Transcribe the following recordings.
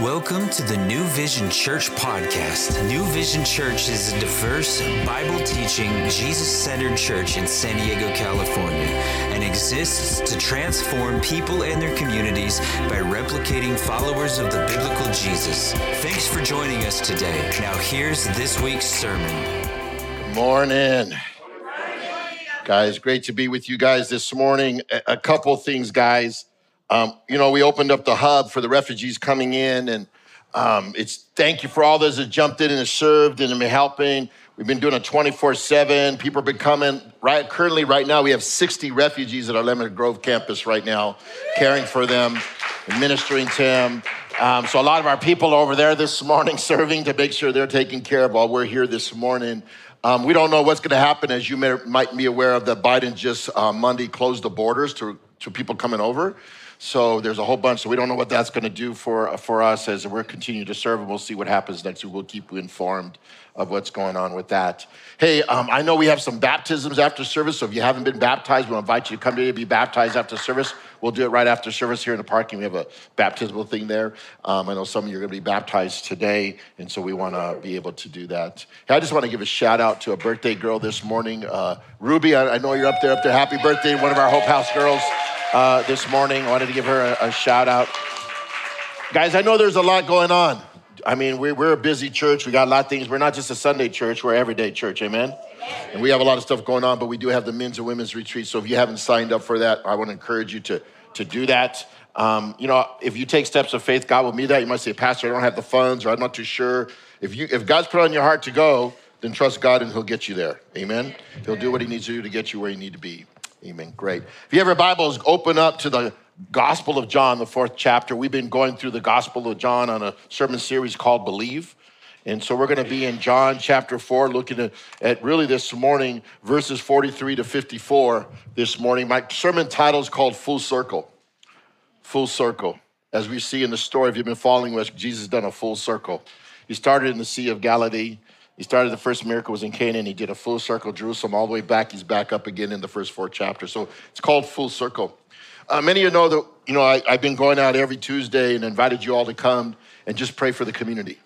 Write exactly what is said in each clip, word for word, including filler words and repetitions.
Welcome to the New Vision Church podcast. New Vision Church is a diverse, Bible-teaching, Jesus-centered church in San Diego, California, and exists to transform people and their communities by replicating followers of the biblical Jesus. Thanks for joining us today. Now here's this week's sermon. Good morning. Guys, great to be with you guys this morning. A couple things, guys. Um, you know, we opened up the hub for the refugees coming in, and um, it's thank you for all those that jumped in and have served and have been helping. We've been doing it twenty-four seven. People have been coming. Right, currently, right now, we have sixty refugees at our Lemon Grove campus right now, caring for them and ministering to them. Um, so a lot of our people are over there this morning serving to make sure they're taken care of while we're here this morning. Um, we don't know what's going to happen, as you may, might be aware of, that Biden just uh, Monday closed the borders to, to people coming over. So there's a whole bunch. So we don't know what that's going to do for for us as we're continuing to serve, and we'll see what happens next week. We'll keep you informed of what's going on with that. Hey, um, I know we have some baptisms after service, so if you haven't been baptized, we'll invite you to come today to be baptized after service. We'll do it right after service here in the parking. We have a baptismal thing there. Um, I know some of you are going to be baptized today, and so we want to be able to do that. Hey, I just want to give a shout out to a birthday girl this morning. Uh, Ruby, I, I know you're up there, up there. Happy birthday, one of our Hope House girls. Uh, this morning, I wanted to give her a, a shout out. Guys, I know there's a lot going on. I mean, we're, we're a busy church. We got a lot of things. We're not just a Sunday church. We're an everyday church, amen? amen? And we have a lot of stuff going on, but we do have the men's and women's retreat. So if you haven't signed up for that, I want to encourage you to, to do that. Um, you know, if you take steps of faith, God will meet that. You might say, Pastor, I don't have the funds, or I'm not too sure. If you, if God's put on your heart to go, then trust God and he'll get you there, amen? amen. He'll do what he needs to do to get you where you need to be. Amen. Great. If you have your Bibles, open up to the Gospel of John, the fourth chapter. We've been going through the Gospel of John on a sermon series called Believe. And so we're going to be in John chapter four, looking at, at really this morning, verses forty-three to fifty-four this morning. My sermon title is called Full Circle. Full Circle. As we see in the story, if you've been following with Jesus has done a full circle. He started in the Sea of Galilee. He started the first miracle was in Cana, and he did a full circle, Jerusalem, all the way back. He's back up again in the first four chapters. So it's called Full Circle. Uh, many of you know that, you know, I, I've been going out every Tuesday and invited you all to come and just pray for the community.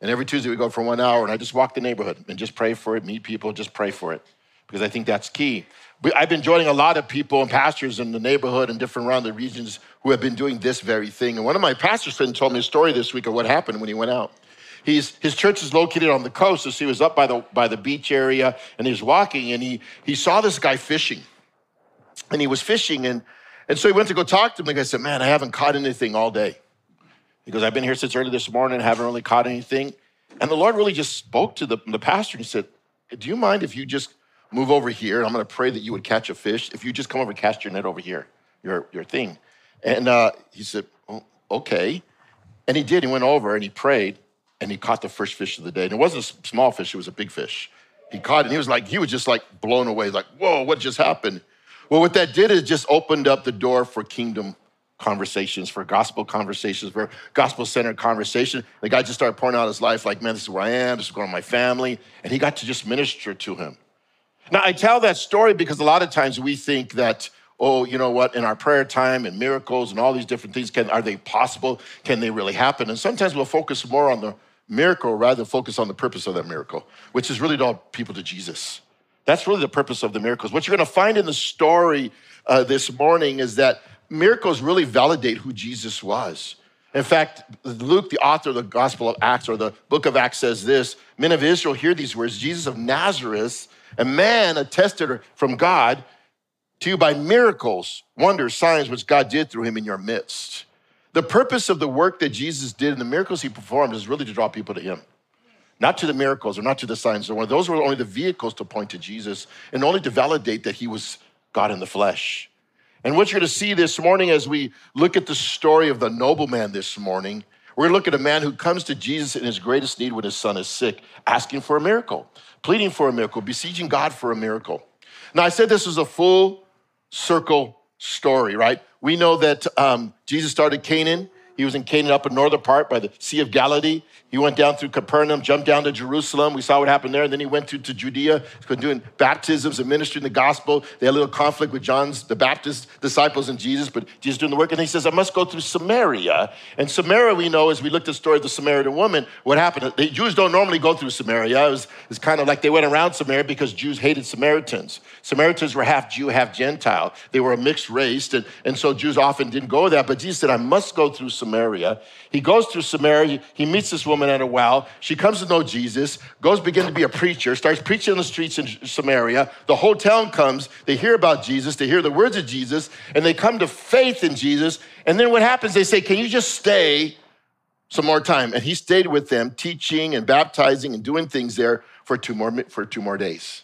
And every Tuesday we go for one hour, and I just walk the neighborhood and just pray for it, meet people, just pray for it, because I think that's key. We, I've been joining a lot of people and pastors in the neighborhood and different around the regions who have been doing this very thing. And one of my pastors friends told me a story this week of what happened when he went out. He's, his church is located on the coast, so he was up by the by the beach area, and he was walking, and he he saw this guy fishing, and he was fishing, and, and so he went to go talk to him, and I said, man, I haven't caught anything all day. He goes, I've been here since early this morning, haven't really caught anything, and the Lord really just spoke to the, the pastor, and he said, do you mind if you just move over here, and I'm going to pray that you would catch a fish, if you just come over and cast your net over here, your, your thing, and uh, he said, oh, okay, and he did, he went over, and he prayed, and he caught the first fish of the day. And it wasn't a small fish, it was a big fish. He caught it, and he was like, he was just like blown away, like, whoa, what just happened? Well, what that did is it just opened up the door for kingdom conversations, for gospel conversations, for gospel-centered conversation. The guy just started pouring out his life, like, man, this is where I am, this is going on my family. And he got to just minister to him. Now, I tell that story because a lot of times we think that, oh, you know what, in our prayer time and miracles and all these different things, can are they possible? Can they really happen? And sometimes we'll focus more on the miracle rather than focus on the purpose of that miracle, which is really to draw people to Jesus. That's really the purpose of the miracles. What you're going to find in the story uh, this morning is that miracles really validate who Jesus was. In fact, Luke, the author of the Gospel of Acts, or the book of Acts, says this, men of Israel hear these words, Jesus of Nazareth, a man attested from God to you by miracles, wonders, signs, which God did through him in your midst. The purpose of the work that Jesus did and the miracles he performed is really to draw people to him, not to the miracles or not to the signs. Those were only the vehicles to point to Jesus and only to validate that he was God in the flesh. And what you're going to see this morning as we look at the story of the nobleman this morning, we're going to look at a man who comes to Jesus in his greatest need when his son is sick, asking for a miracle, pleading for a miracle, beseeching God for a miracle. Now, I said this was a full circle story, right? We know that um, Jesus started Canaan. He He was in Cana up in northern part by the Sea of Galilee. He went down through Capernaum, jumped down to Jerusalem. We saw what happened there. And then he went to, to Judea, doing baptisms and ministering the gospel. They had a little conflict with John's, the Baptist disciples and Jesus, but Jesus doing the work. And he says, I must go through Samaria. And Samaria, we know, as we looked at the story of the Samaritan woman, what happened? The Jews don't normally go through Samaria. It was, it's kind of like they went around Samaria because Jews hated Samaritans. Samaritans were half Jew, half Gentile. They were a mixed race. And, and so Jews often didn't go there. But Jesus said, I must go through Samaria. He goes through Samaria. He meets this woman at a well. She comes to know Jesus, goes, begin to be a preacher, starts preaching in the streets in Samaria. The whole town comes. They hear about Jesus. They hear the words of Jesus, and they come to faith in Jesus. And then what happens? They say, can you just stay some more time? And he stayed with them, teaching and baptizing and doing things there for two more, for two more days.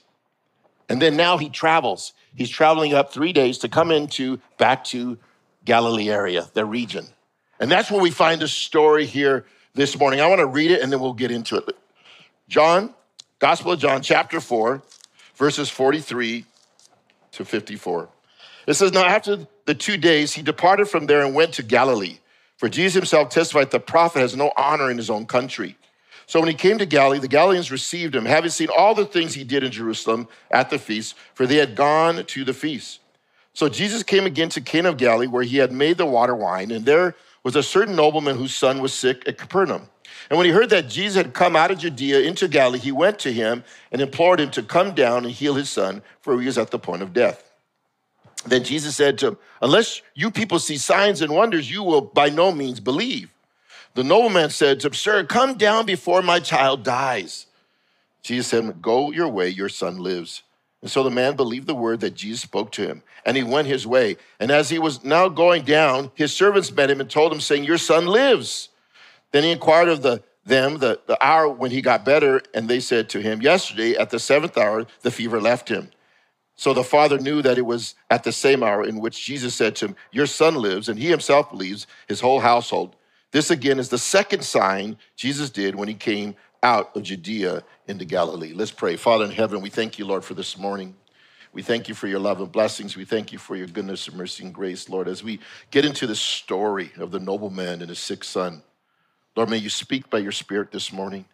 And then now he travels. He's traveling up three days to come into back to Galilee area, their region. And that's where we find the story here this morning. I want to read it and then we'll get into it. John, Gospel of John, chapter four, verses forty-three to fifty-four. It says, now after the two days, he departed from there and went to Galilee. For Jesus himself testified, the prophet has no honor in his own country. So when he came to Galilee, the Galileans received him, having seen all the things he did in Jerusalem at the feast, for they had gone to the feast. So Jesus came again to Cana of Galilee, where he had made the water wine, and there was a certain nobleman whose son was sick at Capernaum. And when he heard that Jesus had come out of Judea into Galilee, he went to him and implored him to come down and heal his son, for he was at the point of death. Then Jesus said to him, unless you people see signs and wonders, you will by no means believe. The nobleman said to him, sir, come down before my child dies. Jesus said, go your way, your son lives. And so the man believed the word that Jesus spoke to him, and he went his way. And as he was now going down, his servants met him and told him, saying, your son lives. Then he inquired of the, them the, the hour when he got better, and they said to him, yesterday at the seventh hour, the fever left him. So the father knew that it was at the same hour in which Jesus said to him, your son lives, and he himself believes, his whole household. This again is the second sign Jesus did when he came out of Judea into Galilee. Let's pray. Father in heaven, we thank you, Lord, for this morning. We thank you for your love and blessings. We thank you for your goodness and mercy and grace, Lord. As we get into the story of the nobleman and his sick son, Lord, may you speak by your spirit this morning.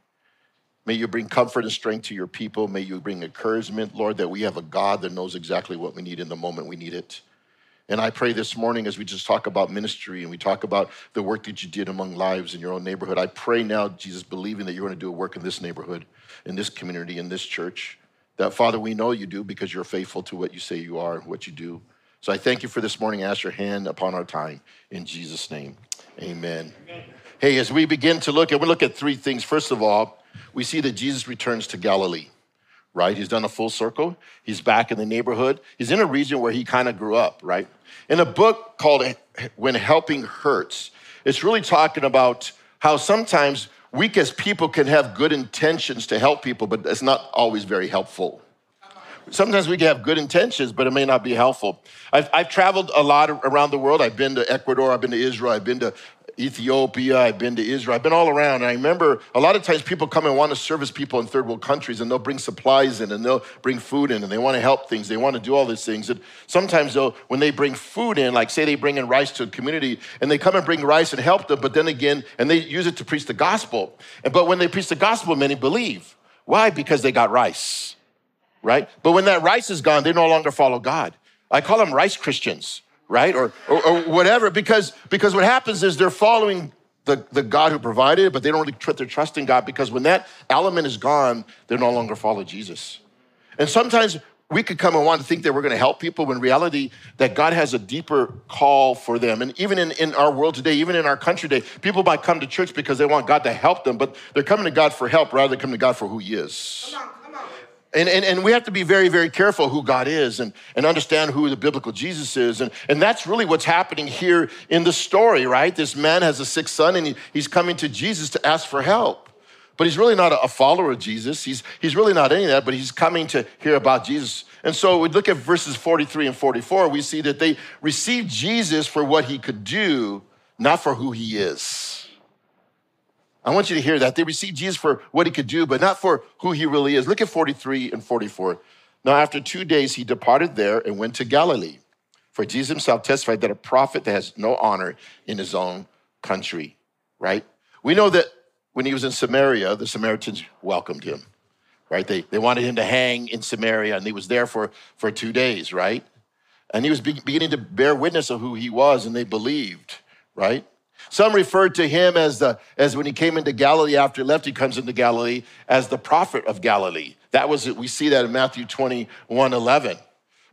May you bring comfort and strength to your people. May you bring encouragement, Lord, that we have a God that knows exactly what we need in the moment we need it. And I pray this morning as we just talk about ministry and we talk about the work that you did among lives in your own neighborhood, I pray now, Jesus, believing that you're going to do a work in this neighborhood, in this community, in this church, that, Father, we know you do because you're faithful to what you say you are and what you do. So I thank you for this morning. I ask your hand upon our time. In Jesus' name, amen. amen. Hey, as we begin to look, and we look at three things. First of all, we see that Jesus returns to Galilee, right? He's done a full circle. He's back in the neighborhood. He's in a region where he kind of grew up, right? In a book called When Helping Hurts, it's really talking about how sometimes we as people can have good intentions to help people, but it's not always very helpful. Sometimes we can have good intentions, but it may not be helpful. I've, I've traveled a lot around the world. I've been to Ecuador. I've been to Israel. I've been to Ethiopia, I've been to Israel, I've been all around. And I remember a lot of times people come and want to service people in third world countries, and they'll bring supplies in, and they'll bring food in, and they want to help things, they want to do all these things. And sometimes though, when they bring food in, like say they bring in rice to a community, and they come and bring rice and help them, but then again, and they use it to preach the gospel. And but when they preach the gospel, many believe. Why? Because they got rice, right? But when that rice is gone, they no longer follow God. I call them rice Christians, right? Or, or, or whatever, because, because what happens is they're following the, the God who provided it, but they don't really put their trust in God, because when that element is gone, they no longer follow Jesus. And sometimes we could come and want to think that we're going to help people, when in reality, that God has a deeper call for them. And even in, in our world today, even in our country today, people might come to church because they want God to help them, but they're coming to God for help rather than coming to God for who he is. Come on. And, and and we have to be very, very careful who God is, and, and understand who the biblical Jesus is. And, and that's really what's happening here in the story, right? This man has a sick son, and he, he's coming to Jesus to ask for help. But he's really not a follower of Jesus. He's, he's really not any of that, but he's coming to hear about Jesus. And so we look at verses forty-three and forty-four. We see that they received Jesus for what he could do, not for who he is. I want you to hear that. They received Jesus for what he could do, but not for who he really is. Look at forty-three and forty-four. Now, after two days, he departed there and went to Galilee. For Jesus himself testified that a prophet has no honor in his own country, right? We know that when he was in Samaria, the Samaritans welcomed him, right? They, they wanted him to hang in Samaria, and he was there for, for two days, right? And he was be- beginning to bear witness of who he was, and they believed, right? Some referred to him as the as when he came into Galilee after he left, he comes into Galilee as the prophet of Galilee. That was it. We see that in Matthew twenty-one, eleven.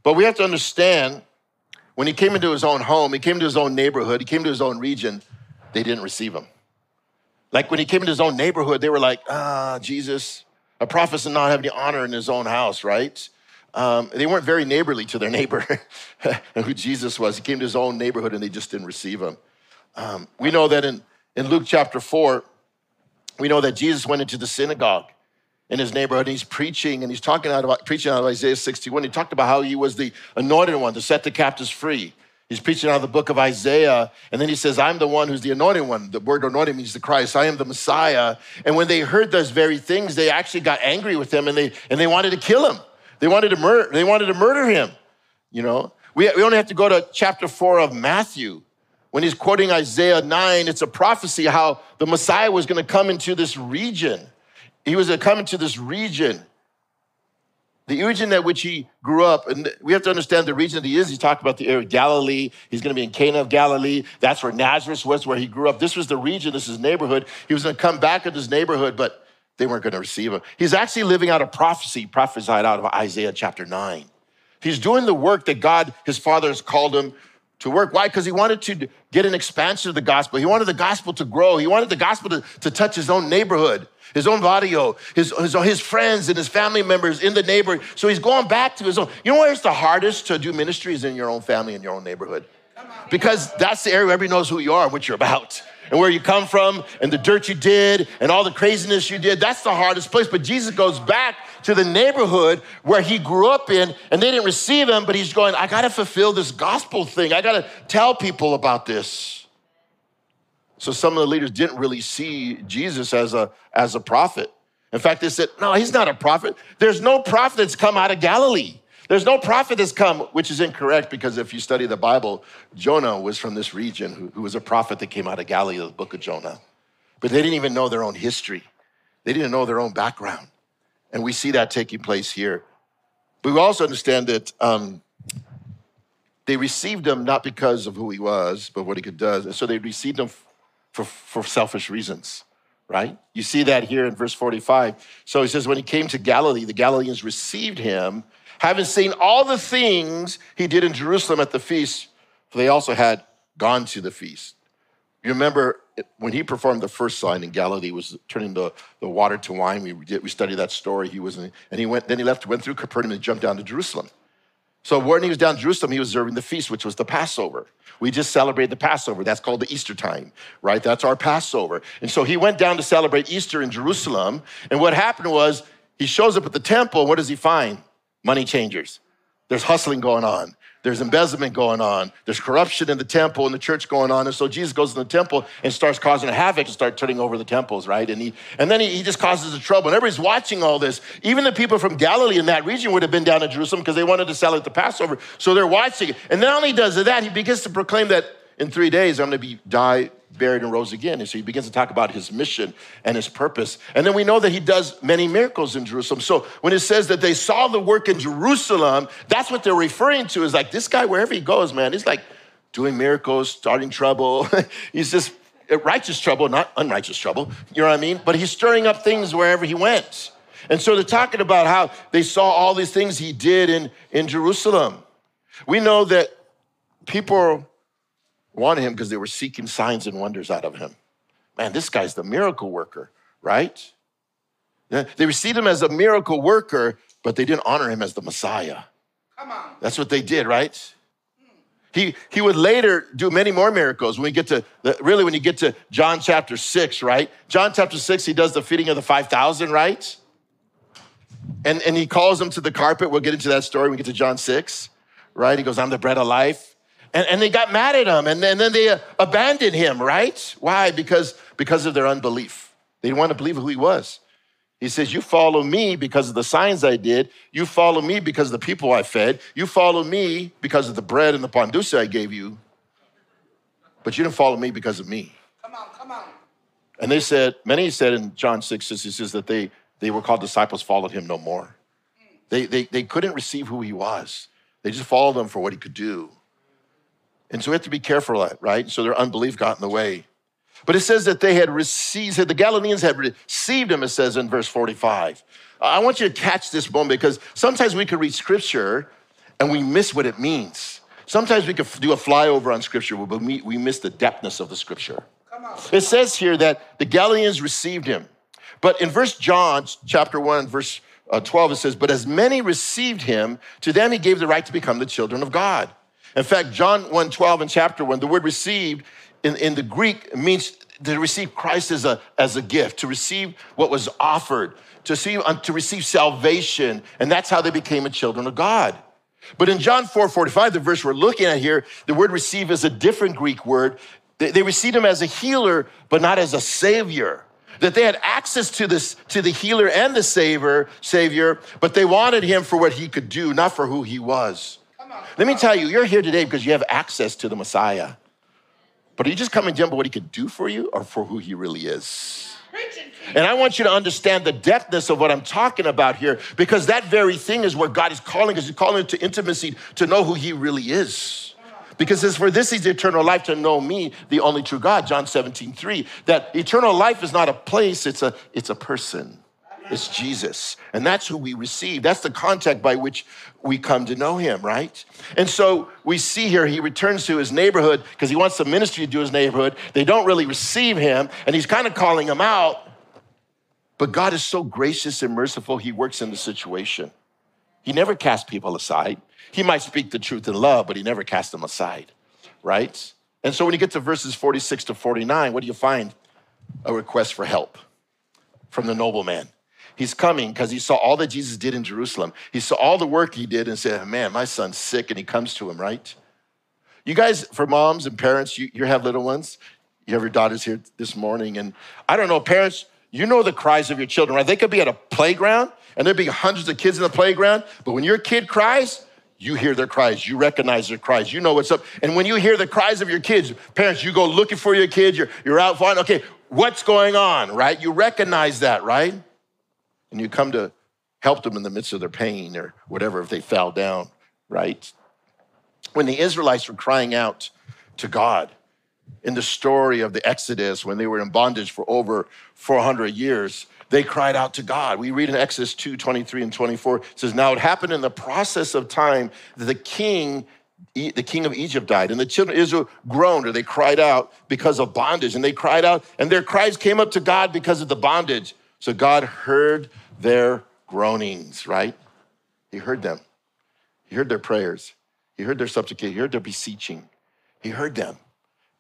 But we have to understand, when he came into his own home, he came to his own neighborhood, he came to his own region, they didn't receive him. Like when he came into his own neighborhood, they were like, ah, Jesus, a prophet does not have any honor in his own house, right? Um, they weren't very neighborly to their neighbor and who Jesus was. He came to his own neighborhood and they just didn't receive him. Um, we know that in, in Luke chapter four, we know that Jesus went into the synagogue in his neighborhood, and he's preaching, and he's talking out about preaching out of Isaiah sixty-one. He talked about how he was the anointed one to set the captives free. He's preaching out of the book of Isaiah, and then he says, I'm the one who's the anointed one. The word anointed means the Christ. I am the Messiah. And when they heard those very things, they actually got angry with him, and they and they wanted to kill him. They wanted to murder, they wanted to murder him. You know, we, we only have to go to chapter four of Matthew. When he's quoting Isaiah nine, it's a prophecy how the Messiah was going to come into this region. He was going to come into this region, the region that which he grew up. And we have to understand the region that he is. He's talking about the area of Galilee. He's going to be in Cana of Galilee. That's where Nazareth was, where he grew up. This was the region. This is his neighborhood. He was going to come back into his neighborhood, but they weren't going to receive him. He's actually living out a prophecy prophesied out of Isaiah chapter nine. He's doing the work that God, his Father, has called him to work. Why? Because he wanted to get an expansion of the gospel. He wanted the gospel to grow. He wanted the gospel to, to touch his own neighborhood, his own barrio, his, his, his friends and his family members in the neighborhood. So he's going back to his own. You know where it's the hardest to do ministry is in your own family, in your own neighborhood. Because that's the area where everybody knows who you are and what you're about and where you come from and the dirt you did and all the craziness you did. That's the hardest place. But Jesus goes back to the neighborhood where he grew up in, and they didn't receive him, but he's going, I got to fulfill this gospel thing. I got to tell people about this. So some of the leaders didn't really see Jesus as a, as a prophet. In fact, they said, no, he's not a prophet. There's no prophet that's come out of Galilee. There's no prophet that's come, which is incorrect, because if you study the Bible, Jonah was from this region, who, who was a prophet that came out of Galilee, the book of Jonah. But they didn't even know their own history. They didn't know their own background. And we see that taking place here. But we also understand that um, they received him not because of who he was, but what he could do. And so they received him for, for selfish reasons, right? You see that here in verse forty-five. So he says, when he came to Galilee, the Galileans received him, having seen all the things he did in Jerusalem at the feast, for they also had gone to the feast. You remember when he performed the first sign in Galilee, was turning the, the water to wine. We did, we studied that story. He was, in, and he went. Then he left, went through Capernaum, and jumped down to Jerusalem. So when he was down in Jerusalem, he was observing the feast, which was the Passover. We just celebrated the Passover. That's called the Easter time, right? That's our Passover. And so he went down to celebrate Easter in Jerusalem. And what happened was he shows up at the temple. What does he find? Money changers. There's hustling going on. There's embezzlement going on. There's corruption in the temple and the church going on. And so Jesus goes to the temple and starts causing havoc and starts turning over the temples, right? And he and then he, he just causes the trouble. And everybody's watching all this. Even the people from Galilee in that region would have been down in Jerusalem because they wanted to celebrate the Passover. So they're watching it. And not only does that, he begins to proclaim that in three days, I'm going to be die, buried, and rose again. And so he begins to talk about his mission and his purpose. And then we know that he does many miracles in Jerusalem. So when it says that they saw the work in Jerusalem, that's what they're referring to, is like this guy, wherever he goes, man, he's like doing miracles, starting trouble. He's just righteous trouble, not unrighteous trouble. You know what I mean? But he's stirring up things wherever he went. And so they're talking about how they saw all these things he did in, in Jerusalem. We know that people wanted him because they were seeking signs and wonders out of him. Man, this guy's the miracle worker, right? They received him as a miracle worker, but they didn't honor him as the Messiah. Come on. That's what they did, right? He, he would later do many more miracles. When we get to, the, really when you get to John chapter six, right? John chapter six, he does the feeding of the five thousand, right? And, and he calls them to the carpet. We'll get into that story when we get to John six, right? He goes, I'm the bread of life. And, and they got mad at him, and then, and then they abandoned him, right? Why? Because, because of their unbelief. They didn't want to believe who he was. He says, you follow me because of the signs I did. You follow me because of the people I fed. You follow me because of the bread and the pondusa I gave you. But you didn't follow me because of me. Come on. And they said, many said in John six, he says that they, they were called disciples, followed him no more. They, they, they couldn't receive who he was. They just followed him for what he could do. And so we have to be careful of that, right? So their unbelief got in the way. But it says that they had received, the Galileans had received him, it says in verse forty-five. I want you to catch this moment because sometimes we can read scripture and we miss what it means. Sometimes we can do a flyover on scripture, but we miss the depthness of the scripture. Come on. It says here that the Galileans received him. But in First John chapter one, verse twelve, it says, but as many received him, to them he gave the right to become the children of God. In fact, John one twelve in chapter one, the word received in, in the Greek means to receive Christ as a, as a gift, to receive what was offered, to, see, um, to receive salvation. And that's how they became a children of God. But in John four forty-five, the verse we're looking at here, the word receive is a different Greek word. They, they received him as a healer, but not as a savior. That they had access to this, to the healer and the savior, savior, but they wanted him for what he could do, not for who he was. Let me tell you, you're here today because you have access to the Messiah. But are you just coming to him for what he could do for you or for who he really is? And I want you to understand the depthness of what I'm talking about here, because that very thing is where God is calling us. He's calling to intimacy, to know who he really is. Because it's for this is eternal life, to know me, the only true God, John seventeen three. That eternal life is not a place, it's a, it's a person. It's Jesus, and that's who we receive. That's the contact by which we come to know him, right? And so we see here, he returns to his neighborhood because he wants the ministry to do his neighborhood. They don't really receive him, and he's kind of calling them out, but God is so gracious and merciful, he works in the situation. He never casts people aside. He might speak the truth in love, but he never casts them aside, right? And so when you get to verses forty-six to forty-nine, what do you find? A request for help from the nobleman. He's coming because he saw all that Jesus did in Jerusalem. He saw all the work he did and said, man, my son's sick, and he comes to him, right? You guys, for moms and parents, you, you have little ones. You have your daughters here this morning. And I don't know, parents, you know the cries of your children, right? They could be at a playground, and there'd be hundreds of kids in the playground. But when your kid cries, you hear their cries. You recognize their cries. You know what's up. And when you hear the cries of your kids, parents, you go looking for your kids. You're, you're out fine. Okay, what's going on, right? You recognize that, right? And you come to help them in the midst of their pain or whatever, if they fell down, right? When the Israelites were crying out to God in the story of the Exodus, when they were in bondage for over four hundred years, they cried out to God. We read in Exodus two twenty-three and twenty-four, it says, now it happened in the process of time that the king E, the king of Egypt died, and the children of Israel groaned, or they cried out because of bondage, and they cried out, and their cries came up to God because of the bondage. So God heard their groanings, right? He heard them. He heard their prayers. He heard their supplication. He heard their beseeching. He heard them.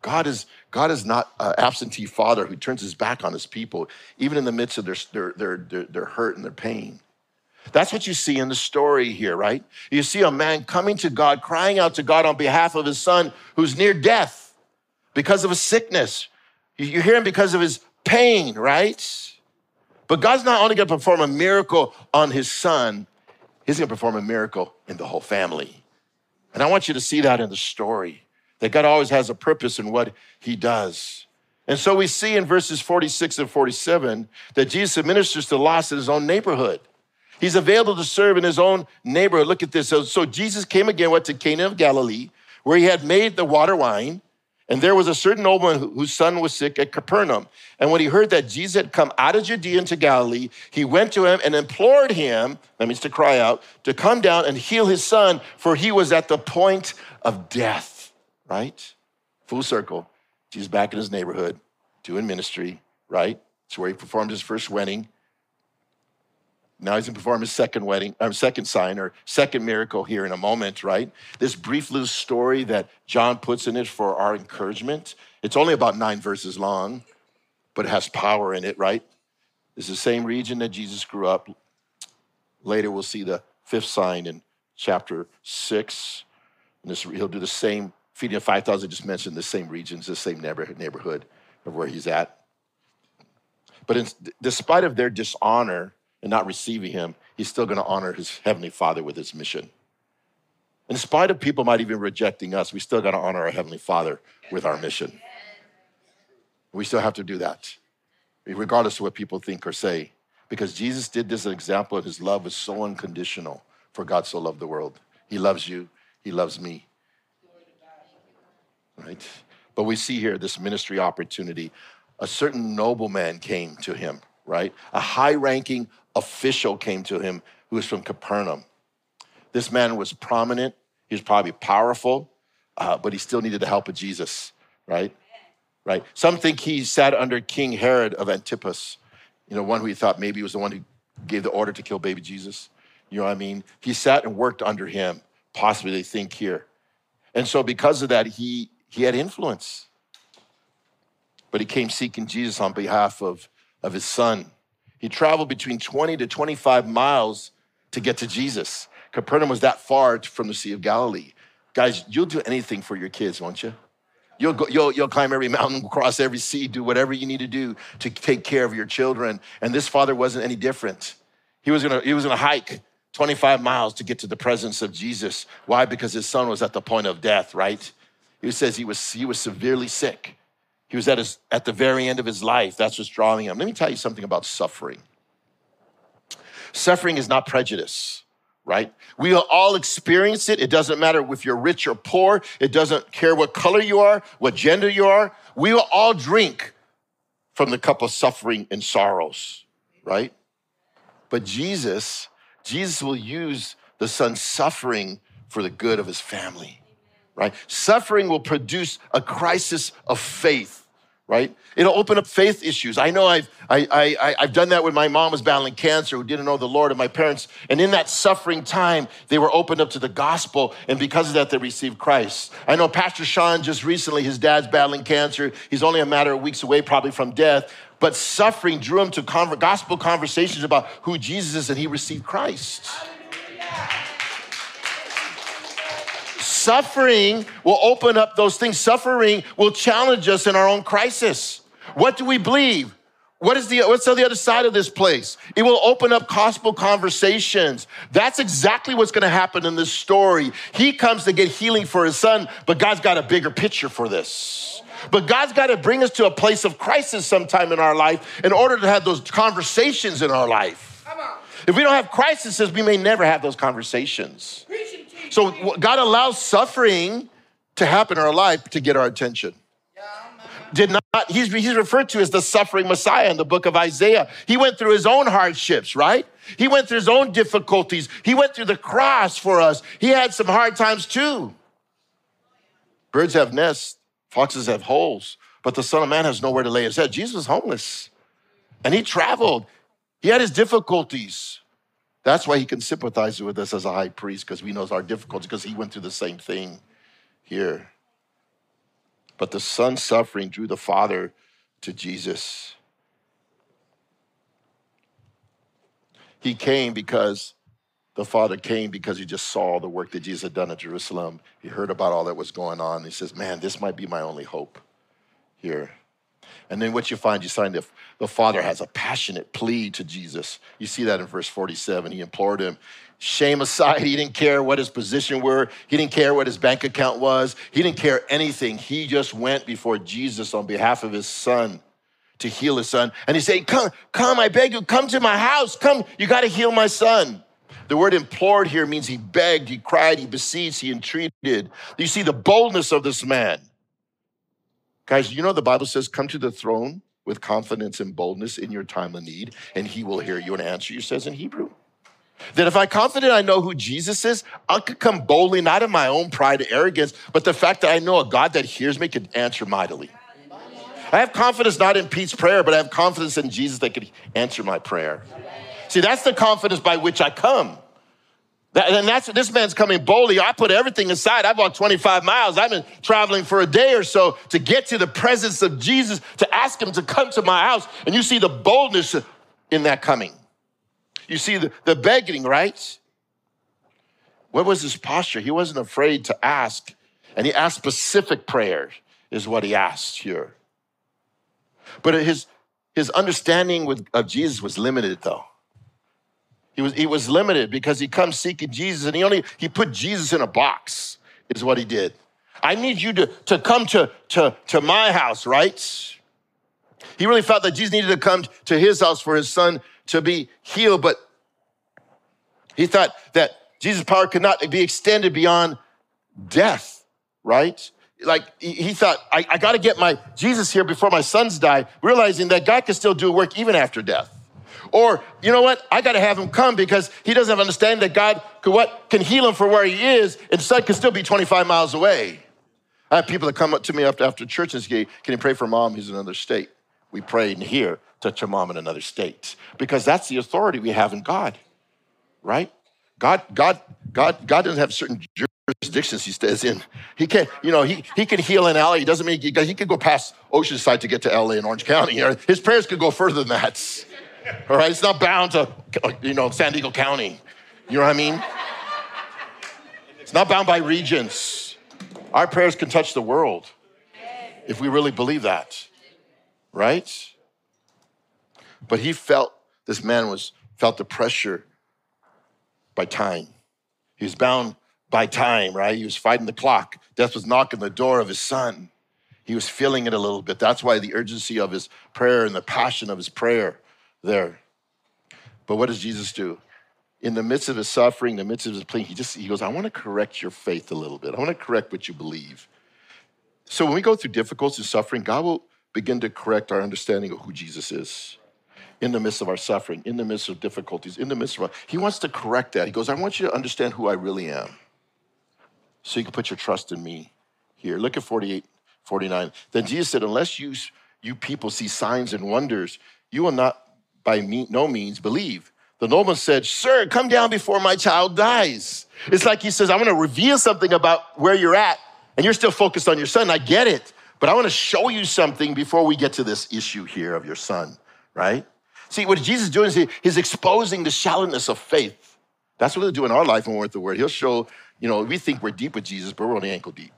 God is, God is not an absentee father who turns his back on his people, even in the midst of their, their, their, their, their hurt and their pain. That's what you see in the story here, right? You see a man coming to God, crying out to God on behalf of his son who's near death because of a sickness. You hear him because of his pain, right? But God's not only gonna perform a miracle on his son, he's gonna perform a miracle in the whole family. And I want you to see that in the story, that God always has a purpose in what he does. And so we see in verses forty-six and forty-seven that Jesus ministers to the lost in his own neighborhood. He's available to serve in his own neighborhood. Look at this. So, so Jesus came again, went to Cana of Galilee, where he had made the water wine. And there was a certain nobleman whose son was sick at Capernaum. And when he heard that Jesus had come out of Judea into Galilee, he went to him and implored him, that means to cry out, to come down and heal his son, for he was at the point of death, right? Full circle. Jesus back in his neighborhood, doing ministry, right? It's where he performed his first wedding. Now he's gonna perform his second wedding, or second sign, or second miracle here in a moment, right? This brief little story that John puts in it for our encouragement. It's only about nine verses long, but it has power in it, right? It's the same region that Jesus grew up. Later we'll see the fifth sign in chapter six. And this, he'll do the same, feeding of five thousand, just mentioned the same regions, the same neighborhood of where he's at. But in, despite of their dishonor, and not receiving him, he's still gonna honor his heavenly Father with his mission. In spite of people might even rejecting us, we still gotta honor our heavenly Father with our mission. We still have to do that, regardless of what people think or say, because Jesus did this as an example of his love was so unconditional, for God so loved the world. He loves you. He loves me. Right? But we see here this ministry opportunity. A certain nobleman came to him, right? A high-ranking official came to him who was from Capernaum. This man was prominent. He was probably powerful, uh, but he still needed the help of Jesus, right? Right. Some think he sat under King Herod of Antipas, you know, one who he thought maybe was the one who gave the order to kill baby Jesus. You know what I mean? He sat and worked under him, possibly they think here. And so because of that, he, he had influence. But he came seeking Jesus on behalf of, of his son. He traveled between twenty to twenty-five miles to get to Jesus. Capernaum was that far from the Sea of Galilee. Guys, you'll do anything for your kids, won't you? You'll, go, you'll, you'll climb every mountain, cross every sea, do whatever you need to do to take care of your children. And this father wasn't any different. He was gonna, he was gonna hike twenty-five miles to get to the presence of Jesus. Why? Because his son was at the point of death, right? He says he was, he was severely sick. He was at, his, at the very end of his life. That's what's drawing him. Let me tell you something about suffering. Suffering is not prejudice. Right? We all experience it. It doesn't matter if you're rich or poor. It doesn't care what color you are, what gender you are. We will all drink from the cup of suffering and sorrows, right? But Jesus, Jesus will use the son's suffering for the good of his family, right? Suffering will produce a crisis of faith, right? It'll open up faith issues. I know I've I, I, I've done that when my mom was battling cancer, who didn't know the Lord, and my parents. And in that suffering time, they were opened up to the gospel, and because of that, they received Christ. I know Pastor Sean just recently, his dad's battling cancer. He's only a matter of weeks away probably from death, but suffering drew him to con- gospel conversations about who Jesus is, and he received Christ. Hallelujah. Suffering will open up those things. Suffering will challenge us in our own crisis. What do we believe? What is the, what's on the other side of this place? It will open up gospel conversations. That's exactly what's going to happen in this story. He comes to get healing for his son, but God's got a bigger picture for this. But God's got to bring us to a place of crisis sometime in our life in order to have those conversations in our life. Come on. If we don't have crises, we may never have those conversations. So God allows suffering to happen in our life to get our attention. Did not, he's, he's referred to as the suffering Messiah in the book of Isaiah. He went through his own hardships, right? He went through his own difficulties. He went through the cross for us. He had some hard times too. Birds have nests, foxes have holes, but the Son of Man has nowhere to lay his head. Jesus was homeless and he traveled. He had his difficulties. That's why he can sympathize with us as a high priest, because we know our difficulties, because he went through the same thing here. But the son's suffering drew the father to Jesus. He came because, the father came because he just saw the work that Jesus had done at Jerusalem. He heard about all that was going on. He says, man, this might be my only hope here. And then what you find, you find the, the father has a passionate plea to Jesus. You see that in verse forty-seven. He implored him, shame aside. He didn't care what his position were. He didn't care what his bank account was. He didn't care anything. He just went before Jesus on behalf of his son to heal his son. And he said, come, come, I beg you, come to my house. Come, you got to heal my son. The word implored here means he begged, he cried, he beseeched, he entreated. You see the boldness of this man. Guys, you know the Bible says, come to the throne with confidence and boldness in your time of need, and he will hear you and answer you, says in Hebrew. That if I'm confident I know who Jesus is, I could come boldly, not in my own pride or arrogance, but the fact that I know a God that hears me can answer mightily. I have confidence not in Pete's prayer, but I have confidence in Jesus that can answer my prayer. See, that's the confidence by which I come. And that's, this man's coming boldly. I put everything aside. I've walked twenty-five miles. I've been traveling for a day or so to get to the presence of Jesus, to ask him to come to my house. And you see the boldness in that coming. You see the, the begging, right? What was his posture? He wasn't afraid to ask. And he asked specific prayers is what he asked here. But his, his understanding with, of Jesus was limited though. He was, he was limited because he comes seeking Jesus and he only, he put Jesus in a box is what he did. I need you to, to come to, to, to my house, right? He really felt that Jesus needed to come to his house for his son to be healed, but he thought that Jesus' power could not be extended beyond death, right? Like he thought, I, I got to get my Jesus here before my sons die, realizing that God can still do work even after death. Or, you know what? I got to have him come because he doesn't have understanding that God could what can heal him for where he is, and son could still be twenty-five miles away. I have people that come up to me after, after church and say, can you pray for mom who's in another state? We pray in here, touch your mom in another state, because that's the authority we have in God, right? God, God, God, God doesn't have certain jurisdictions he stays in. He can, you know, he, he can heal in L A. He doesn't mean he, he could go past Oceanside to get to L A and Orange County. You know, his prayers could go further than that. All right, it's not bound to, you know, San Diego County. You know what I mean? It's not bound by regions. Our prayers can touch the world if we really believe that, right? But he felt, this man was felt the pressure by time. He was bound by time, right? He was fighting the clock. Death was knocking the door of his son. He was feeling it a little bit. That's why the urgency of his prayer and the passion of his prayer there. But what does Jesus do? In the midst of his suffering, in the midst of his pain, he just, he goes, I want to correct your faith a little bit. I want to correct what you believe. So when we go through difficulties and suffering, God will begin to correct our understanding of who Jesus is. In the midst of our suffering, in the midst of difficulties, in the midst of our, he wants to correct that. He goes, I want you to understand who I really am. So you can put your trust in me here. Look at forty-eight, forty-nine. Then Jesus said, unless you, you people see signs and wonders, you will not by me, no means believe. The nobleman said, sir, come down before my child dies. It's like he says, I want to reveal something about where you're at, and you're still focused on your son. I get it, but I want to show you something before we get to this issue here of your son, right? See, what Jesus is doing is he, he's exposing the shallowness of faith. That's what he'll do in our life when we're at the Word. He'll show, you know, we think we're deep with Jesus, but we're only ankle deep.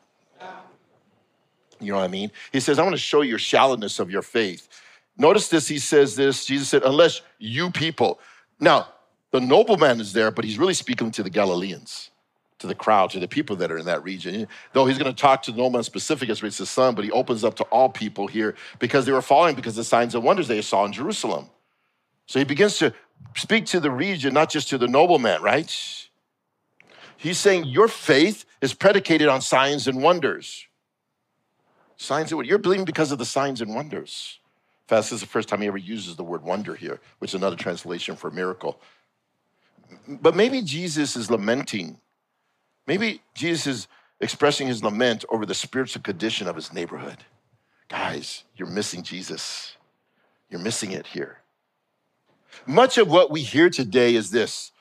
You know what I mean? He says, I want to show you your shallowness of your faith. Notice this, he says this, Jesus said, unless you people. Now, the nobleman is there, but he's really speaking to the Galileans, to the crowd, to the people that are in that region. Though he's going to talk to the nobleman specifically as relates to his son, but he opens up to all people here because they were following because of the signs and wonders they saw in Jerusalem. So he begins to speak to the region, not just to the nobleman, right? He's saying your faith is predicated on signs and wonders. Signs and wonders. You're believing because of the signs and wonders. This is the first time he ever uses the word wonder here, which is another translation for miracle. But maybe Jesus is lamenting. Maybe Jesus is expressing his lament over the spiritual condition of his neighborhood. Guys, you're missing Jesus. You're missing it here. Much of what we hear today is this.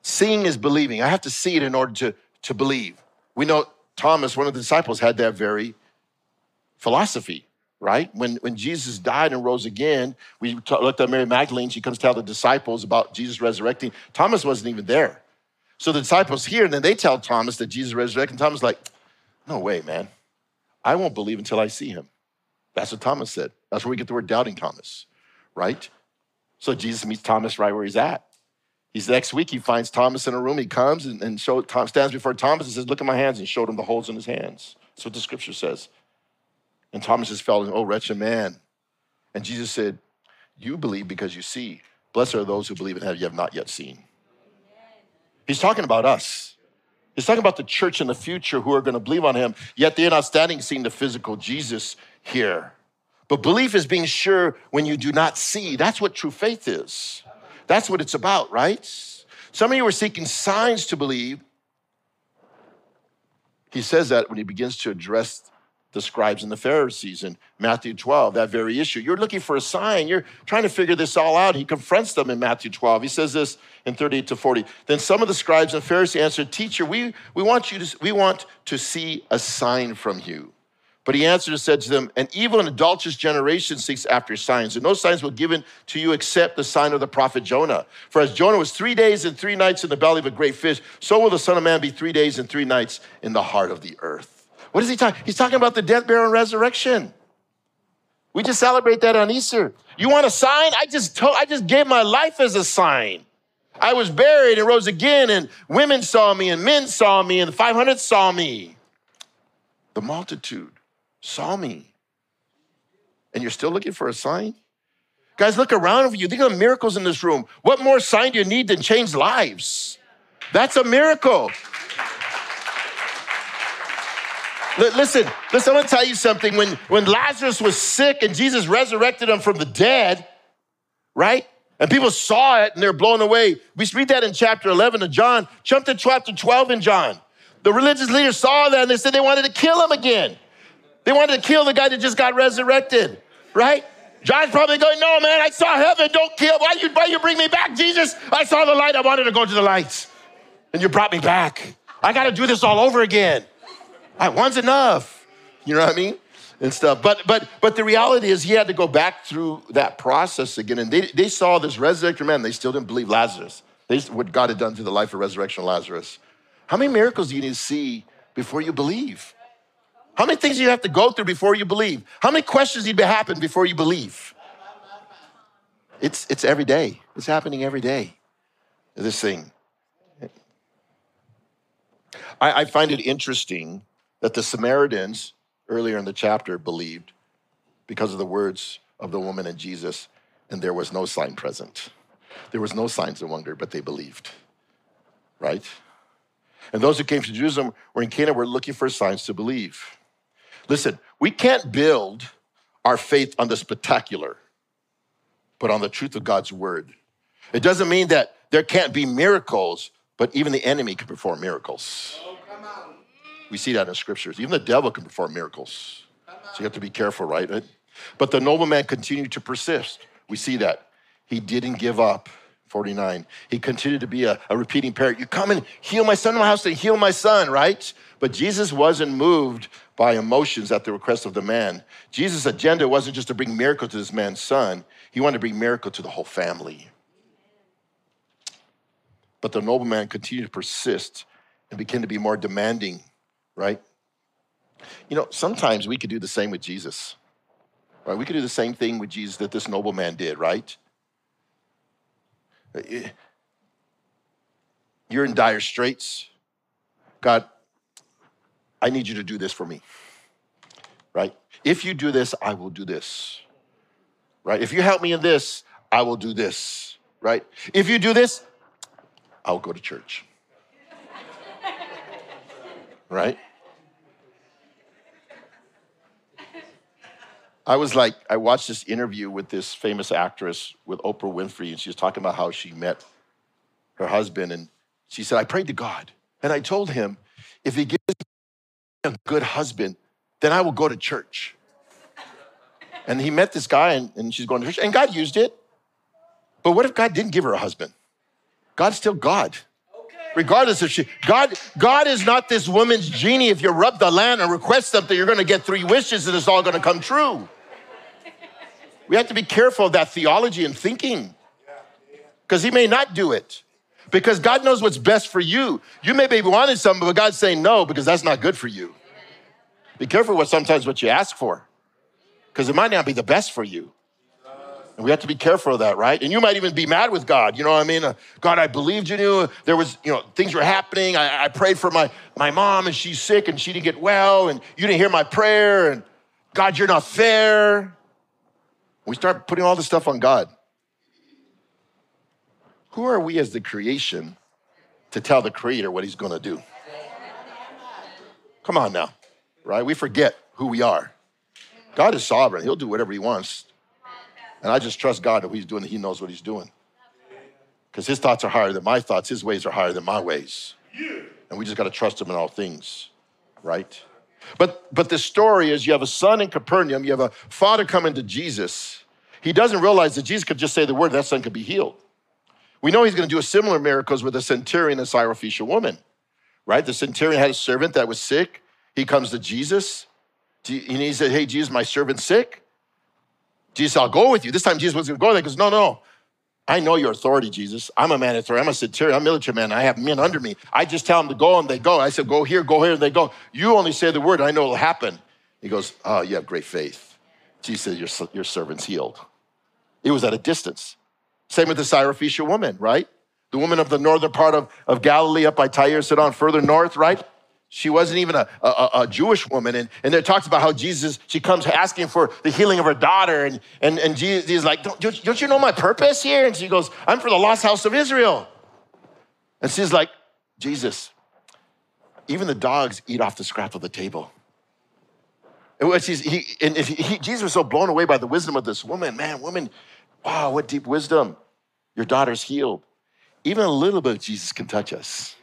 Seeing is believing. I have to see it in order to, to believe. We know Thomas, one of the disciples, had that very philosophy. Right? When, when Jesus died and rose again, we looked at Mary Magdalene. She comes to tell the disciples about Jesus resurrecting. Thomas wasn't even there. So the disciples hear, and then they tell Thomas that Jesus resurrected. And Thomas is like, no way, man. I won't believe until I see him. That's what Thomas said. That's where we get the word doubting Thomas, right? So Jesus meets Thomas right where he's at. He's next week, he finds Thomas in a room. He comes and, and show, stands before Thomas and says, look at my hands, and showed him the holes in his hands. That's what the scripture says. And Thomas just fell, oh, wretched man. And Jesus said, you believe because you see. Blessed are those who believe and have, you have not yet seen. He's talking about us. He's talking about the church in the future who are going to believe on him, yet they're not standing seeing the physical Jesus here. But belief is being sure when you do not see. That's what true faith is. That's what it's about, right? Some of you were seeking signs to believe. He says that when he begins to address the scribes and the Pharisees in Matthew twelve, that very issue. You're looking for a sign. You're trying to figure this all out. He confronts them in Matthew twelve. He says this in thirty-eight to forty. Then some of the scribes and Pharisees answered, teacher, we, we, want you to, we want to see a sign from you. But he answered and said to them, an evil and adulterous generation seeks after signs, and no signs were given to you except the sign of the prophet Jonah. For as Jonah was three days and three nights in the belly of a great fish, so will the Son of Man be three days and three nights in the heart of the earth. What is he talking? He's talking about the death, burial, and resurrection. We just celebrate that on Easter. You want a sign? I just told, I just gave my life as a sign. I was buried and rose again, and women saw me, and men saw me, and the five hundred saw me. The multitude saw me. and you're still looking for a sign? Guys, look around over you. Think of the miracles in this room. What more sign do you need than change lives? That's a miracle. Listen, listen, I'm going to tell you something. When, when Lazarus was sick and Jesus resurrected him from the dead, right? And people saw it and they're blown away. We read that in chapter eleven of John. Jump to chapter twelve in John. The religious leaders saw that and they said they wanted to kill him again. They wanted to kill the guy that just got resurrected, right? John's probably going, no, man, I saw heaven. Don't kill. Why you, why you bring me back, Jesus? I saw the light. I wanted to go to the light. And you brought me back. I got to do this all over again. I, one's enough. You know what I mean? And stuff. But but but the reality is he had to go back through that process again. And they, they saw this resurrected man. They still didn't believe Lazarus. They what God had done through the life of resurrection of Lazarus. How many miracles do you need to see before you believe? How many things do you have to go through before you believe? How many questions need to happen before you believe? It's, it's every day. It's happening every day, this thing. I, I find it interesting that the Samaritans earlier in the chapter believed because of the words of the woman and Jesus, and there was no sign present. There was no signs of wonder, but they believed, right? And those who came to Jerusalem or in Cana were looking for signs to believe. Listen, we can't build our faith on the spectacular, but on the truth of God's word. It doesn't mean that there can't be miracles, but even the enemy can perform miracles. Oh, come on. We see that in scriptures. Even the devil can perform miracles. So you have to be careful, right? But the nobleman continued to persist. We see that. He didn't give up. forty-nine, he continued to be a, a repeating parent. You come and heal my son in my house and heal my son, right? But Jesus wasn't moved by emotions at the request of the man. Jesus' agenda wasn't just to bring miracle to this man's son. He wanted to bring miracle to the whole family. But the nobleman continued to persist and began to be more demanding, right? You know, sometimes we could do the same with Jesus, right? We could do the same thing with Jesus that this nobleman did, right? You're in dire straits. God, I need you to do this for me, right? If you do this, I will do this, right? If you help me in this, I will do this, right? If you do this, I'll go to church, right? I was like, I watched this interview with this famous actress with Oprah Winfrey, and she was talking about how she met her husband, and she said, I prayed to God, and I told him, if he gives me a good husband, then I will go to church. And he met this guy, and, and she's going to church, and God used it. But what if God didn't give her a husband? God's still God. Okay. Regardless if she, God, God is not this woman's genie. If you rub the land and request something, you're gonna get three wishes, and it's all gonna come true. We have to be careful of that theology and thinking, because he may not do it, because God knows what's best for you. You may be wanting something, but God's saying no, because that's not good for you. Be careful what sometimes what you ask for, because it might not be the best for you. And we have to be careful of that, right? And you might even be mad with God. You know what I mean? Uh, God, I believed in you. There was, you know, things were happening. I, I prayed for my, my mom and she's sick and she didn't get well and you didn't hear my prayer and God, you're not fair. We start putting all this stuff on God. Who are we as the creation to tell the creator what he's gonna do? Come on now, right? We forget who we are. God is sovereign. He'll do whatever he wants. And I just trust God that what he's doing, he knows what he's doing. Because his thoughts are higher than my thoughts. His ways are higher than my ways. And we just gotta trust him in all things, right? But but the story is you have a son in Capernaum, you have a father coming to Jesus. He doesn't realize that Jesus could just say the word, that son could be healed. We know he's gonna do a similar miracles with a centurion and Syrophoenician woman, right? The centurion had a servant that was sick. He comes to Jesus and he said, hey, Jesus, my servant's sick. Jesus, I'll go with you. This time Jesus wasn't gonna go there. He goes, no, no, I know your authority, Jesus. I'm a man of authority. I'm a centurion. I'm a military man. I have men under me. I just tell them to go, and they go. I said, go here, go here, and they go. You only say the word. I know it'll happen. He goes, oh, you have great faith. Jesus says, your, your servant's healed. It was at a distance. Same with the Syrophoenician woman, right? The woman of the northern part of, of Galilee up by Tyre, Sidon, further north, right? She wasn't even a, a, a Jewish woman. And, and it talks about how Jesus, she comes asking for the healing of her daughter. And, and, and Jesus is like, don't, don't you know my purpose here? And she goes, I'm for the lost house of Israel. And she's like, Jesus, even the dogs eat off the scrap of the table. And, what she's, he, and if he, Jesus was so blown away by the wisdom of this woman. Man, woman, wow, what deep wisdom. Your daughter's healed. Even a little bit of Jesus can touch us.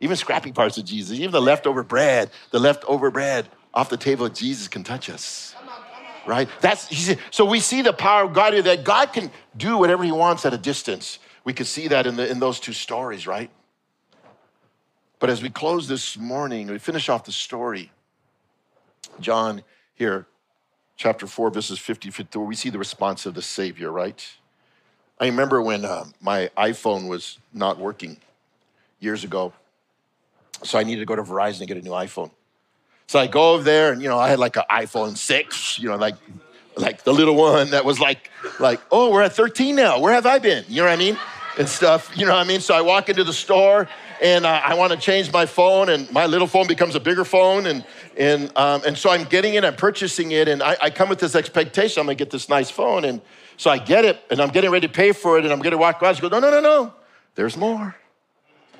Even scrappy parts of Jesus, even the leftover bread, the leftover bread off the table, Jesus can touch us, come on, come on. Right? That's he said, so we see the power of God here, that God can do whatever he wants at a distance. We could see that in, the, in those two stories, right? But as we close this morning, we finish off the story, John here, chapter four, verses fifty, fifty-four, we see the response of the Savior, right? I remember when uh, my iPhone was not working years ago. So I needed to go to Verizon and get a new iPhone. So I go over there and, you know, I had like an iPhone six, you know, like like the little one that was like, like, oh, we're at thirteen now. Where have I been? You know what I mean? And stuff, you know what I mean? So I walk into the store and uh, I want to change my phone, and my little phone becomes a bigger phone. And and um, and so I'm getting it, I'm purchasing it, and I, I come with this expectation, I'm going to get this nice phone. And so I get it, and I'm getting ready to pay for it, and I'm going to walk by and go, no, no, no, no, there's more.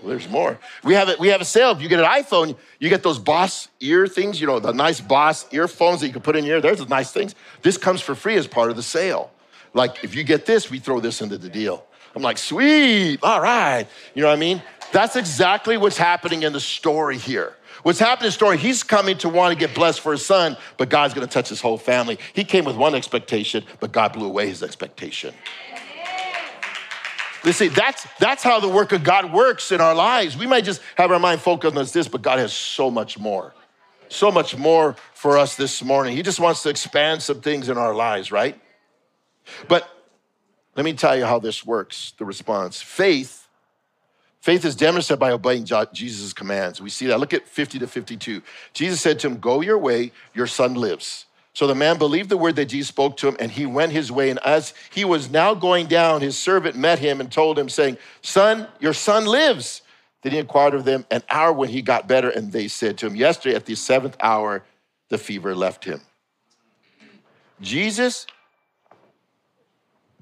Well, there's more. We have it. We have a sale. If you get an iPhone, you get those Boss ear things, you know, the nice Boss earphones that you can put in your ear. There's the nice things. This comes for free as part of the sale. Like, if you get this, we throw this into the deal. I'm like, sweet, all right. You know what I mean? That's exactly what's happening in the story here. What's happening in the story, he's coming to want to get blessed for his son, but God's going to touch his whole family. He came with one expectation, but God blew away his expectation. You see, that's, that's how the work of God works in our lives. We might just have our mind focused on this, but God has so much more. So much more for us this morning. He just wants to expand some things in our lives, right? But let me tell you how this works, the response. Faith, faith is demonstrated by obeying Jesus' commands. We see that. Look at fifty to fifty-two. Jesus said to him, go your way, your son lives. So the man believed the word that Jesus spoke to him, and he went his way. And as he was now going down, his servant met him and told him, saying, son, your son lives. Then he inquired of them an hour when he got better, and they said to him, yesterday at the seventh hour, the fever left him. Jesus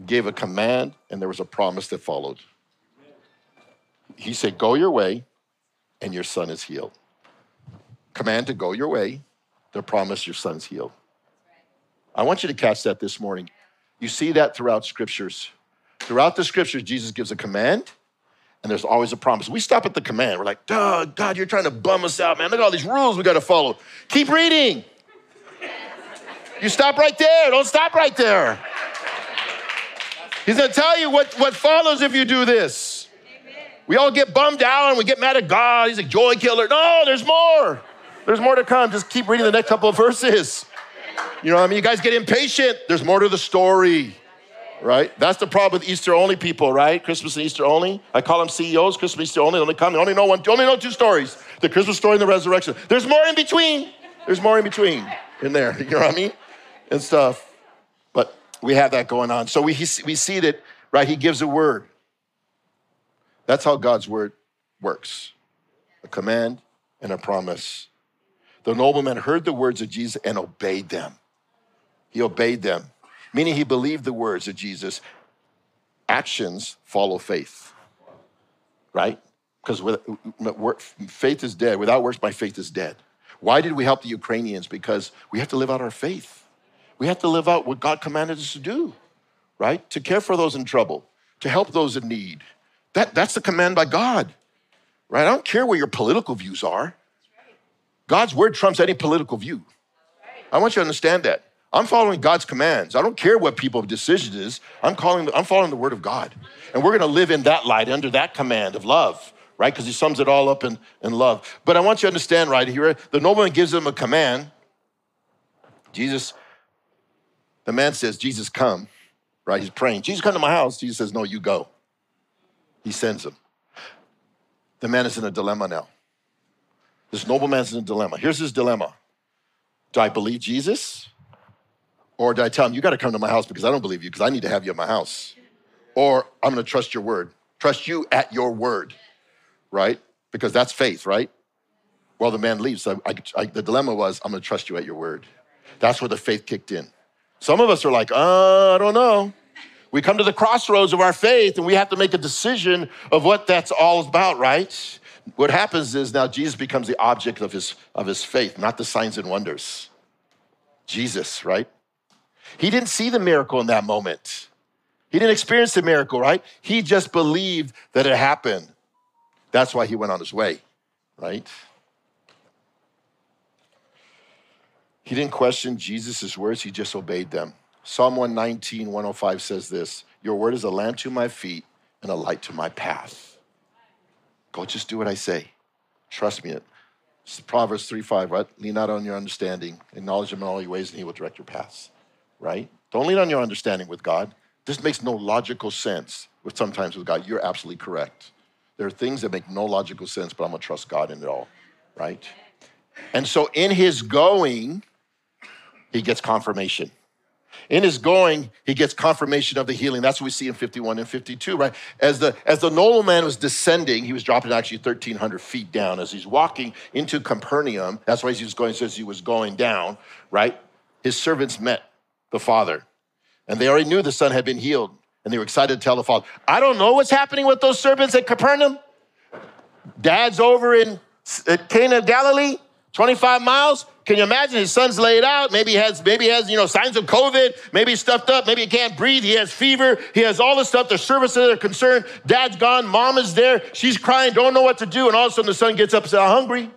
gave a command, and there was a promise that followed. He said, go your way, and your son is healed. Command to go your way, the promise your son's healed. I want you to catch that this morning. You see that throughout scriptures. Throughout the scriptures, Jesus gives a command, and there's always a promise. We stop at the command. We're like, duh, God, you're trying to bum us out, man. Look at all these rules we got to follow. Keep reading. You stop right there. Don't stop right there. He's going to tell you what, what follows if you do this. We all get bummed out, and we get mad at God. He's a joy killer. No, there's more. There's more to come. Just keep reading the next couple of verses. You know what I mean? You guys get impatient. There's more to the story, right? That's the problem with Easter only people, right? Christmas and Easter only. I call them C E Os, Christmas and Easter only. They only come. They only know one, they only know two stories, the Christmas story and the resurrection. There's more in between. There's more in between in there, you know what I mean? And stuff. But we have that going on. So we, he, we see that, right? He gives a word. That's how God's word works. A command and a promise. The nobleman heard the words of Jesus and obeyed them. He obeyed them, meaning he believed the words of Jesus. Actions follow faith, right? Because faith is dead. Without works, my faith is dead. Why did we help the Ukrainians? Because we have to live out our faith. We have to live out what God commanded us to do, right? To care for those in trouble, to help those in need. That, that's the command by God, right? I don't care what your political views are. God's word trumps any political view. I want you to understand that. I'm following God's commands. I don't care what people's decision is. I'm calling. I'm following the word of God. And we're going to live in that light, under that command of love, right? Because he sums it all up in, in love. But I want you to understand right here, the nobleman gives him a command. Jesus, the man says, Jesus, come, right? He's praying. Jesus, come to my house. Jesus says, no, you go. He sends him. The man is in a dilemma now. This nobleman's in a dilemma. Here's his dilemma. Do I believe Jesus? Or do I tell him, you got to come to my house because I don't believe you, because I need to have you at my house. Or I'm going to trust your word. Trust you at your word, right? Because that's faith, right? Well, the man leaves. So I, I, the dilemma was, I'm going to trust you at your word. That's where the faith kicked in. Some of us are like, uh, I don't know. We come to the crossroads of our faith and we have to make a decision of what that's all about, right? What happens is now Jesus becomes the object of his, of his faith, not the signs and wonders. Jesus, right? He didn't see the miracle in that moment. He didn't experience the miracle, right? He just believed that it happened. That's why he went on his way, right? He didn't question Jesus' words, he just obeyed them. Psalm one nineteen, one oh five says this, your word is a lamp to my feet and a light to my path. Go just do what I say. Trust me. It's Proverbs three five, right? Lean not on your understanding. Acknowledge him in all your ways and he will direct your paths, right? Don't lean on your understanding with God. This makes no logical sense with sometimes with God. You're absolutely correct. There are things that make no logical sense, but I'm gonna trust God in it all, right? And so in his going, he gets confirmation. In his going, he gets confirmation of the healing. That's what we see in fifty-one and fifty-two, right? As the as the nobleman was descending, he was dropping actually thirteen hundred feet down. As he's walking into Capernaum, that's why he was going, says he was going down, right? His servants met the father, and they already knew the son had been healed, and they were excited to tell the father. I don't know what's happening with those servants at Capernaum. Dad's over in at Cana of Galilee, twenty-five miles. Can you imagine his son's laid out? Maybe he has, maybe he has, you know, signs of COVID. Maybe he's stuffed up. Maybe he can't breathe. He has fever. He has all this stuff. The services are concerned. Dad's gone. Mom is there. She's crying. Don't know what to do. And all of a sudden the son gets up and says, I'm hungry.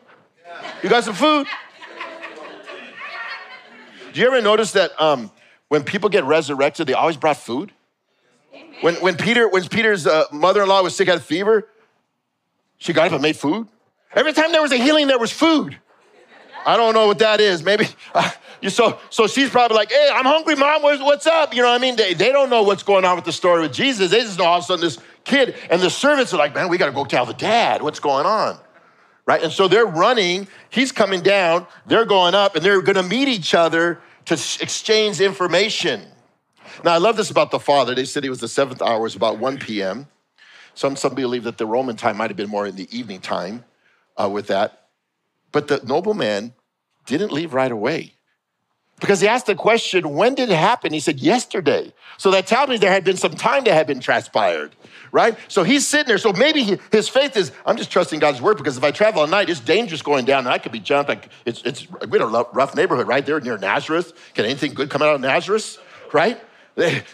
Yeah. You got some food? Do you ever notice that um, when people get resurrected, they always brought food? When, when, Peter, when Peter's uh, mother-in-law was sick, had a fever, she got up and made food. Every time there was a healing, there was food. I don't know what that is. Maybe, uh, you so, so she's probably like, hey, I'm hungry, mom, what's, what's up? You know what I mean? They, they don't know what's going on with the story with Jesus. They just know all of a sudden this kid, and the servants are like, man, we gotta go tell the dad what's going on, right? And so they're running, he's coming down, they're going up, and they're gonna meet each other to exchange information. Now, I love this about the father. They said he was the seventh hour, it was about one p.m. Some, some believe that the Roman time might've been more in the evening time uh, with that. But the nobleman didn't leave right away because he asked the question, when did it happen? He said, yesterday. So that tells me there had been some time that had been transpired, right? So he's sitting there. So maybe he, his faith is, I'm just trusting God's word because if I travel at night, it's dangerous going down and I could be jumped. Like it's, it's, we're in a rough neighborhood, right? They're near Nazareth. Can anything good come out of Nazareth, right?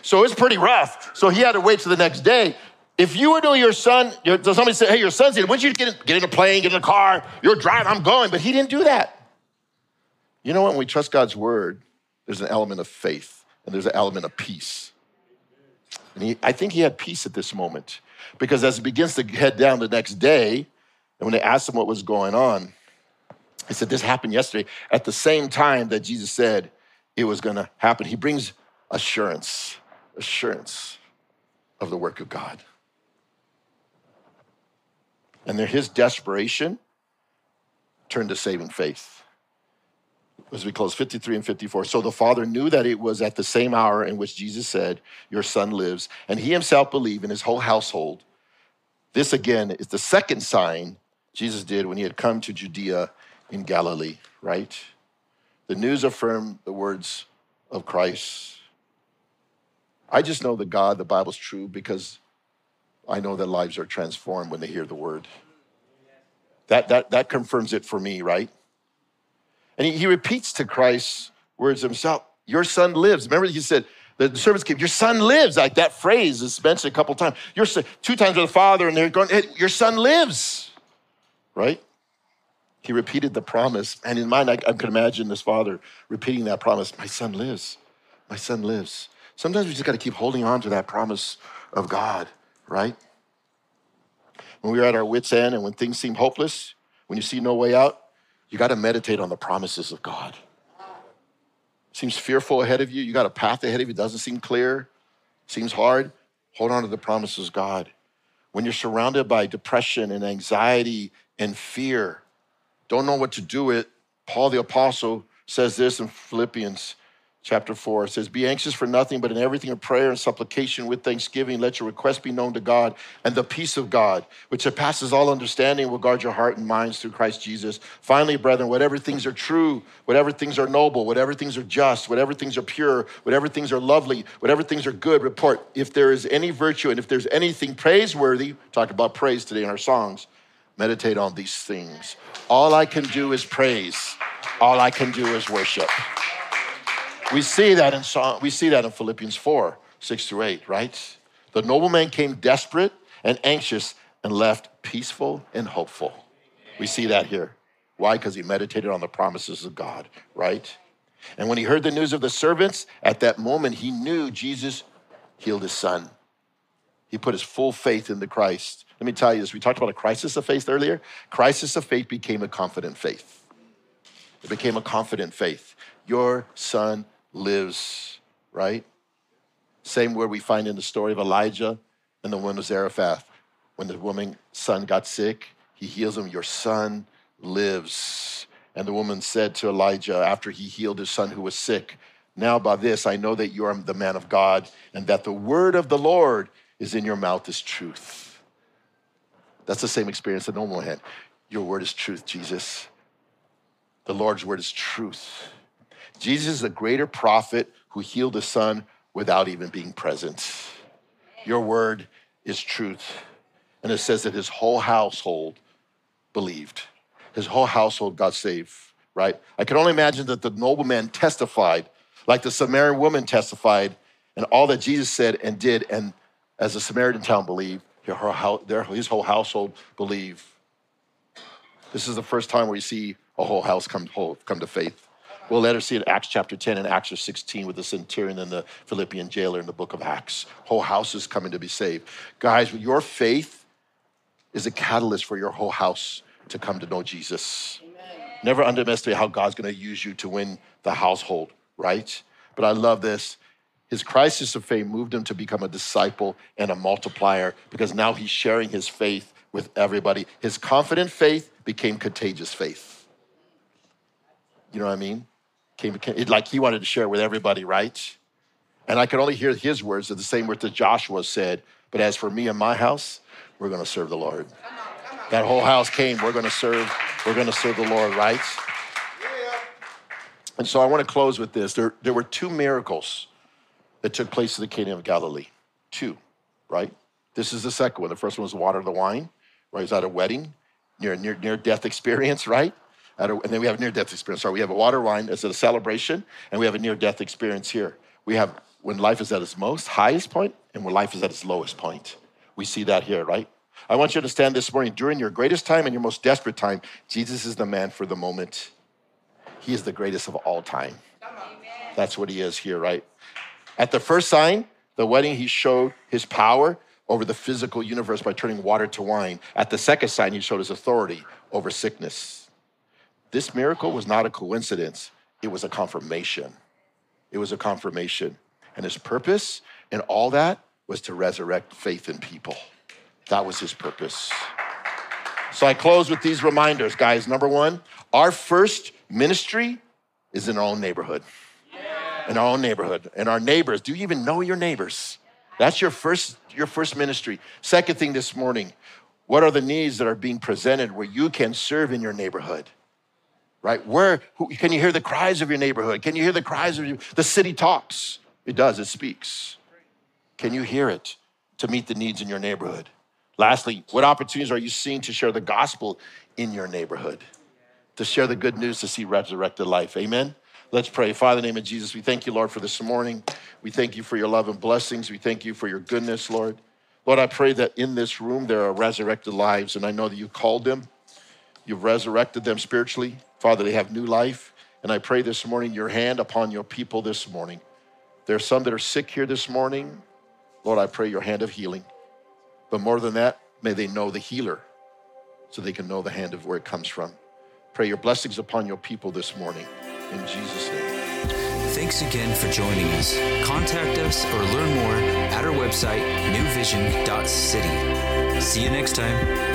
So it's pretty rough. So he had to wait till the next day. If you were doing your son, somebody said, hey, your son's in, wouldn't you get in, get in a plane, get in a car, you're driving, I'm going, but he didn't do that. You know what, when we trust God's word, there's an element of faith and there's an element of peace. And he, I think he had peace at this moment because as he begins to head down the next day, and when they asked him what was going on, he said, this happened yesterday. At the same time that Jesus said it was gonna happen, he brings assurance, assurance of the work of God. And then his desperation turned to saving faith. As we close, fifty-three and fifty-four. So the father knew that it was at the same hour in which Jesus said, your son lives. And he himself believed in his whole household. This again is the second sign Jesus did when he had come to Judea in Galilee, right? The news affirmed the words of Christ. I just know that God, the Bible's true because I know that lives are transformed when they hear the word. That, that, that confirms it for me, right? And he, he repeats to Christ's words himself, your son lives. Remember he said, the servants came, your son lives. Like that phrase is mentioned a couple times. Your son, two times with the father and they're going, hey, your son lives, right? He repeated the promise. And in mind, I, I could imagine this father repeating that promise, my son lives, my son lives. Sometimes we just gotta keep holding on to that promise of God. Right? When we're at our wits' end and when things seem hopeless, when you see no way out, you got to meditate on the promises of God. Seems fearful ahead of you. You got a path ahead of you. Doesn't seem clear. Seems hard. Hold on to the promises of God. When you're surrounded by depression and anxiety and fear, don't know what to do with, Paul the Apostle says this in Philippians chapter four. It says, be anxious for nothing, but in everything in prayer and supplication with thanksgiving, let your requests be known to God, and the peace of God, which surpasses all understanding, will guard your heart and minds through Christ Jesus. Finally, brethren, whatever things are true, whatever things are noble, whatever things are just, whatever things are pure, whatever things are lovely, whatever things are good, report. If there is any virtue and if there's anything praiseworthy, talked about praise today in our songs, meditate on these things. All I can do is praise. All I can do is worship. We see that in Psalm, we see that in Philippians four, six through eight, right? The nobleman came desperate and anxious and left peaceful and hopeful. We see that here. Why? Because he meditated on the promises of God, right? And when he heard the news of the servants, at that moment he knew Jesus healed his son. He put his full faith in the Christ. Let me tell you this. We talked about a crisis of faith earlier. Crisis of faith became a confident faith. It became a confident faith. Your son lives, right? Same word we find in the story of Elijah and the woman of Zarephath. When the woman's son got sick, he heals him. Your son lives. And the woman said to Elijah after he healed his son who was sick, now by this I know that you are the man of God and that the word of the Lord is in your mouth is truth. That's the same experience that Noah had. Your word is truth, Jesus. The Lord's word is truth. Jesus is the greater prophet who healed his son without even being present. Your word is truth. And it says that his whole household believed. His whole household got saved, right? I can only imagine that the nobleman testified, like the Samaritan woman testified, and all that Jesus said and did, and as the Samaritan town believed, his whole household believe. This is the first time we see a whole house come, whole, come to faith. We'll later see in Acts chapter ten and Acts sixteen with the centurion and the Philippian jailer in the book of Acts. Whole houses coming to be saved. Guys, your faith is a catalyst for your whole house to come to know Jesus. Amen. Never underestimate how God's gonna use you to win the household, right? But I love this. His crisis of faith moved him to become a disciple and a multiplier because now he's sharing his faith with everybody. His confident faith became contagious faith. You know what I mean? Came, it, like he wanted to share it with everybody, right? And I could only hear his words, the same words that Joshua said, but as for me and my house, we're gonna serve the Lord. Come on, come on. That whole house came, we're gonna serve, we're gonna serve the Lord, right? Yeah. And so I wanna close with this. There, there were two miracles that took place in the Cana of Galilee. Two, right? This is the second one. The first one was water to the wine, right? It was at a wedding, near near near death experience, right? At a, and then we have a near death experience. Sorry, we have a water wine as a celebration, and we have a near death experience here. We have when life is at its most highest point, and when life is at its lowest point. We see that here, right? I want you to understand this morning, during your greatest time and your most desperate time, Jesus is the man for the moment. He is the greatest of all time. That's what he is here, right? At the first sign, the wedding, he showed his power over the physical universe by turning water to wine. At the second sign, he showed his authority over sickness. This miracle was not a coincidence. It was a confirmation. It was a confirmation. And his purpose in all that was to resurrect faith in people. That was his purpose. So I close with these reminders, guys. Number one, our first ministry is in our own neighborhood. In our own neighborhood, and our neighbors. Do you even know your neighbors? That's your first, your first ministry. Second thing this morning, what are the needs that are being presented where you can serve in your neighborhood? Right? Where who, can you hear the cries of your neighborhood? Can you hear the cries of your, the city talks? It does, it speaks. Can you hear it to meet the needs in your neighborhood? Lastly, what opportunities are you seeing to share the gospel in your neighborhood? To share the good news to see resurrected life, amen? Let's pray. Father, in the name of Jesus, we thank you, Lord, for this morning. We thank you for your love and blessings. We thank you for your goodness, Lord. Lord, I pray that in this room there are resurrected lives, and I know that you called them. You've resurrected them spiritually. Father, they have new life, and I pray this morning your hand upon your people this morning. There are some that are sick here this morning. Lord, I pray your hand of healing. But more than that, may they know the healer so they can know the hand of where it comes from. Pray your blessings upon your people this morning. In Jesus' name. Thanks again for joining us. Contact us or learn more at our website, new vision dot city. See you next time.